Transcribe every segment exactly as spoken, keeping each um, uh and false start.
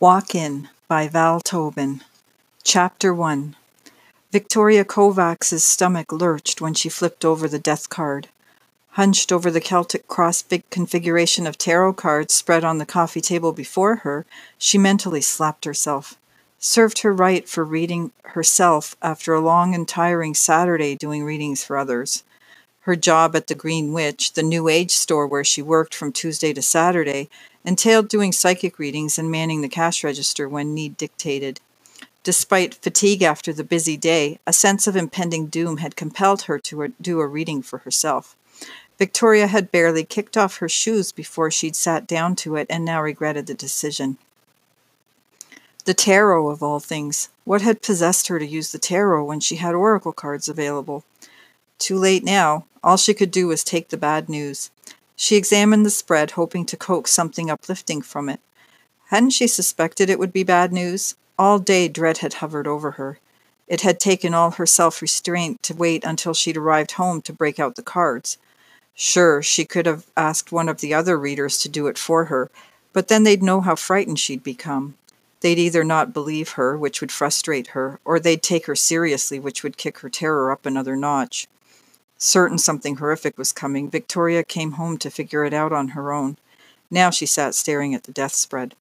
Walk In by Val Tobin. Chapter one. Victoria Kovacs' stomach lurched when she flipped over the death card. Hunched over the Celtic cross big configuration of tarot cards spread on the coffee table before her, she mentally slapped herself. Served her right for reading herself after a long and tiring Saturday doing readings for others. Her job at the Green Witch, the New Age store where she worked from Tuesday to Saturday, entailed doing psychic readings and manning the cash register when need dictated. Despite fatigue after the busy day, a sense of impending doom had compelled her to do a reading for herself. Victoria had barely kicked off her shoes before she'd sat down to it and now regretted the decision. The tarot, of all things. What had possessed her to use the tarot when she had oracle cards available? Too late now. All she could do was take the bad news. She examined the spread, hoping to coax something uplifting from it. Hadn't she suspected it would be bad news? All day dread had hovered over her. It had taken all her self-restraint to wait until she'd arrived home to break out the cards. Sure, she could have asked one of the other readers to do it for her, but then they'd know how frightened she'd become. They'd either not believe her, which would frustrate her, or they'd take her seriously, which would kick her terror up another notch. Certain something horrific was coming, Victoria came home to figure it out on her own. Now she sat staring at the death spread.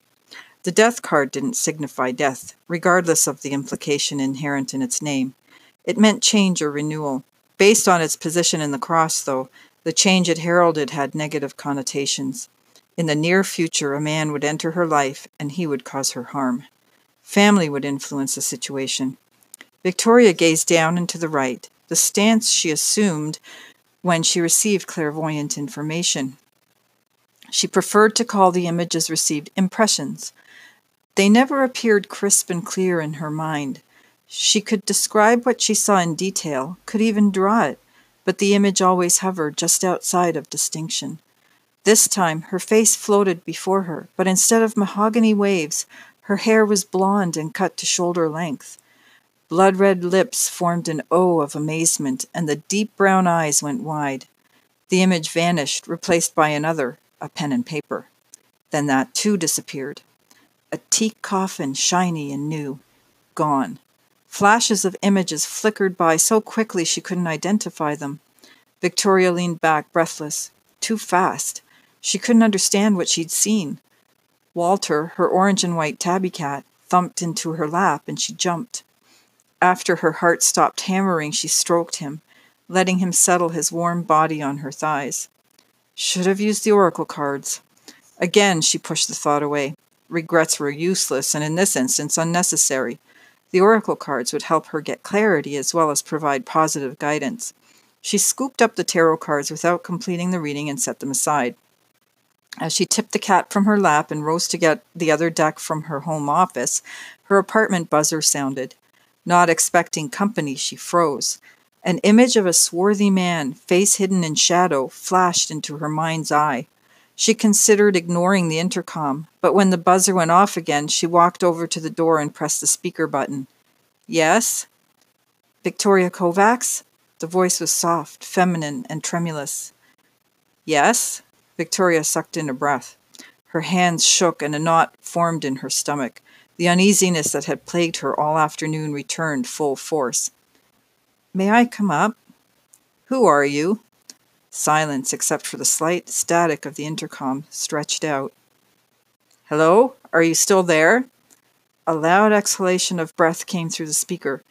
The death card didn't signify death, regardless of the implication inherent in its name. It meant change or renewal. Based on its position in the cross, though, the change it heralded had negative connotations. In the near future, a man would enter her life, and he would cause her harm. Family would influence the situation. Victoria gazed down and to the right, the stance she assumed when she received clairvoyant information. She preferred to call the images received impressions. They never appeared crisp and clear in her mind. She could describe what she saw in detail, could even draw it, but the image always hovered just outside of distinction. This time, her face floated before her, but instead of mahogany waves, her hair was blonde and cut to shoulder length. Blood-red lips formed an O of amazement, and the deep brown eyes went wide. The image vanished, replaced by another, a pen and paper. Then that, too, disappeared. A teak coffin, shiny and new. Gone. Flashes of images flickered by so quickly she couldn't identify them. Victoria leaned back, breathless. Too fast. She couldn't understand what she'd seen. Walter, her orange and white tabby cat, thumped into her lap, and she jumped. After her heart stopped hammering, she stroked him, letting him settle his warm body on her thighs. Should have used the oracle cards. Again, she pushed the thought away. Regrets were useless, and in this instance, unnecessary. The oracle cards would help her get clarity as well as provide positive guidance. She scooped up the tarot cards without completing the reading and set them aside. As she tipped the cat from her lap and rose to get the other deck from her home office, her apartment buzzer sounded. Not expecting company, she froze. An image of a swarthy man, face hidden in shadow, flashed into her mind's eye. She considered ignoring the intercom, but when the buzzer went off again, she walked over to the door and pressed the speaker button. Yes? Victoria Kovacs? The voice was soft, feminine, and tremulous. Yes? Victoria sucked in a breath. Her hands shook and a knot formed in her stomach. The uneasiness that had plagued her all afternoon returned full force. May I come up? Who are you? Silence, except for the slight static of the intercom, stretched out. Hello? Are you still there? A loud exhalation of breath came through the speaker.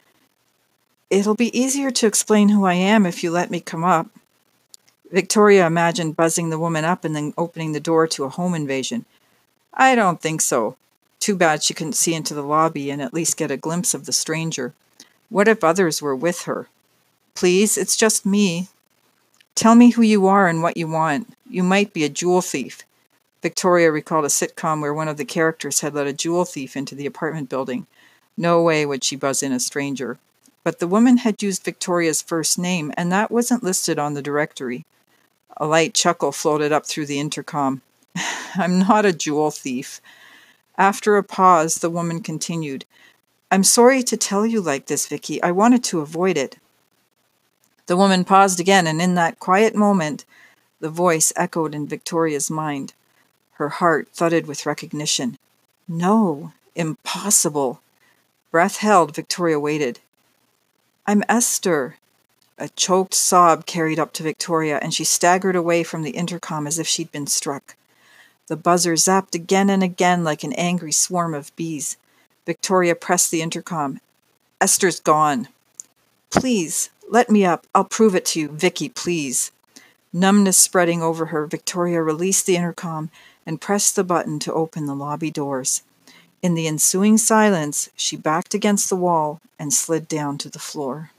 It'll be easier to explain who I am if you let me come up. Victoria imagined buzzing the woman up and then opening the door to a home invasion. I don't think so. Too bad she couldn't see into the lobby and at least get a glimpse of the stranger. What if others were with her? Please, it's just me. Tell me who you are and what you want. You might be a jewel thief. Victoria recalled a sitcom where one of the characters had let a jewel thief into the apartment building. No way would she buzz in a stranger. But the woman had used Victoria's first name, and that wasn't listed on the directory. A light chuckle floated up through the intercom. I'm not a jewel thief. After a pause, the woman continued, I'm sorry to tell you like this, Vicky. I wanted to avoid it. The woman paused again, and in that quiet moment, the voice echoed in Victoria's mind. Her heart thudded with recognition. No, impossible. Breath held, Victoria waited. I'm Esther. A choked sob carried up to Victoria, and she staggered away from the intercom as if she'd been struck. The buzzer zapped again and again like an angry swarm of bees. Victoria pressed the intercom. Esther's gone. Please, let me up. I'll prove it to you. Vicky, please. Numbness spreading over her, Victoria released the intercom and pressed the button to open the lobby doors. In the ensuing silence, she backed against the wall and slid down to the floor.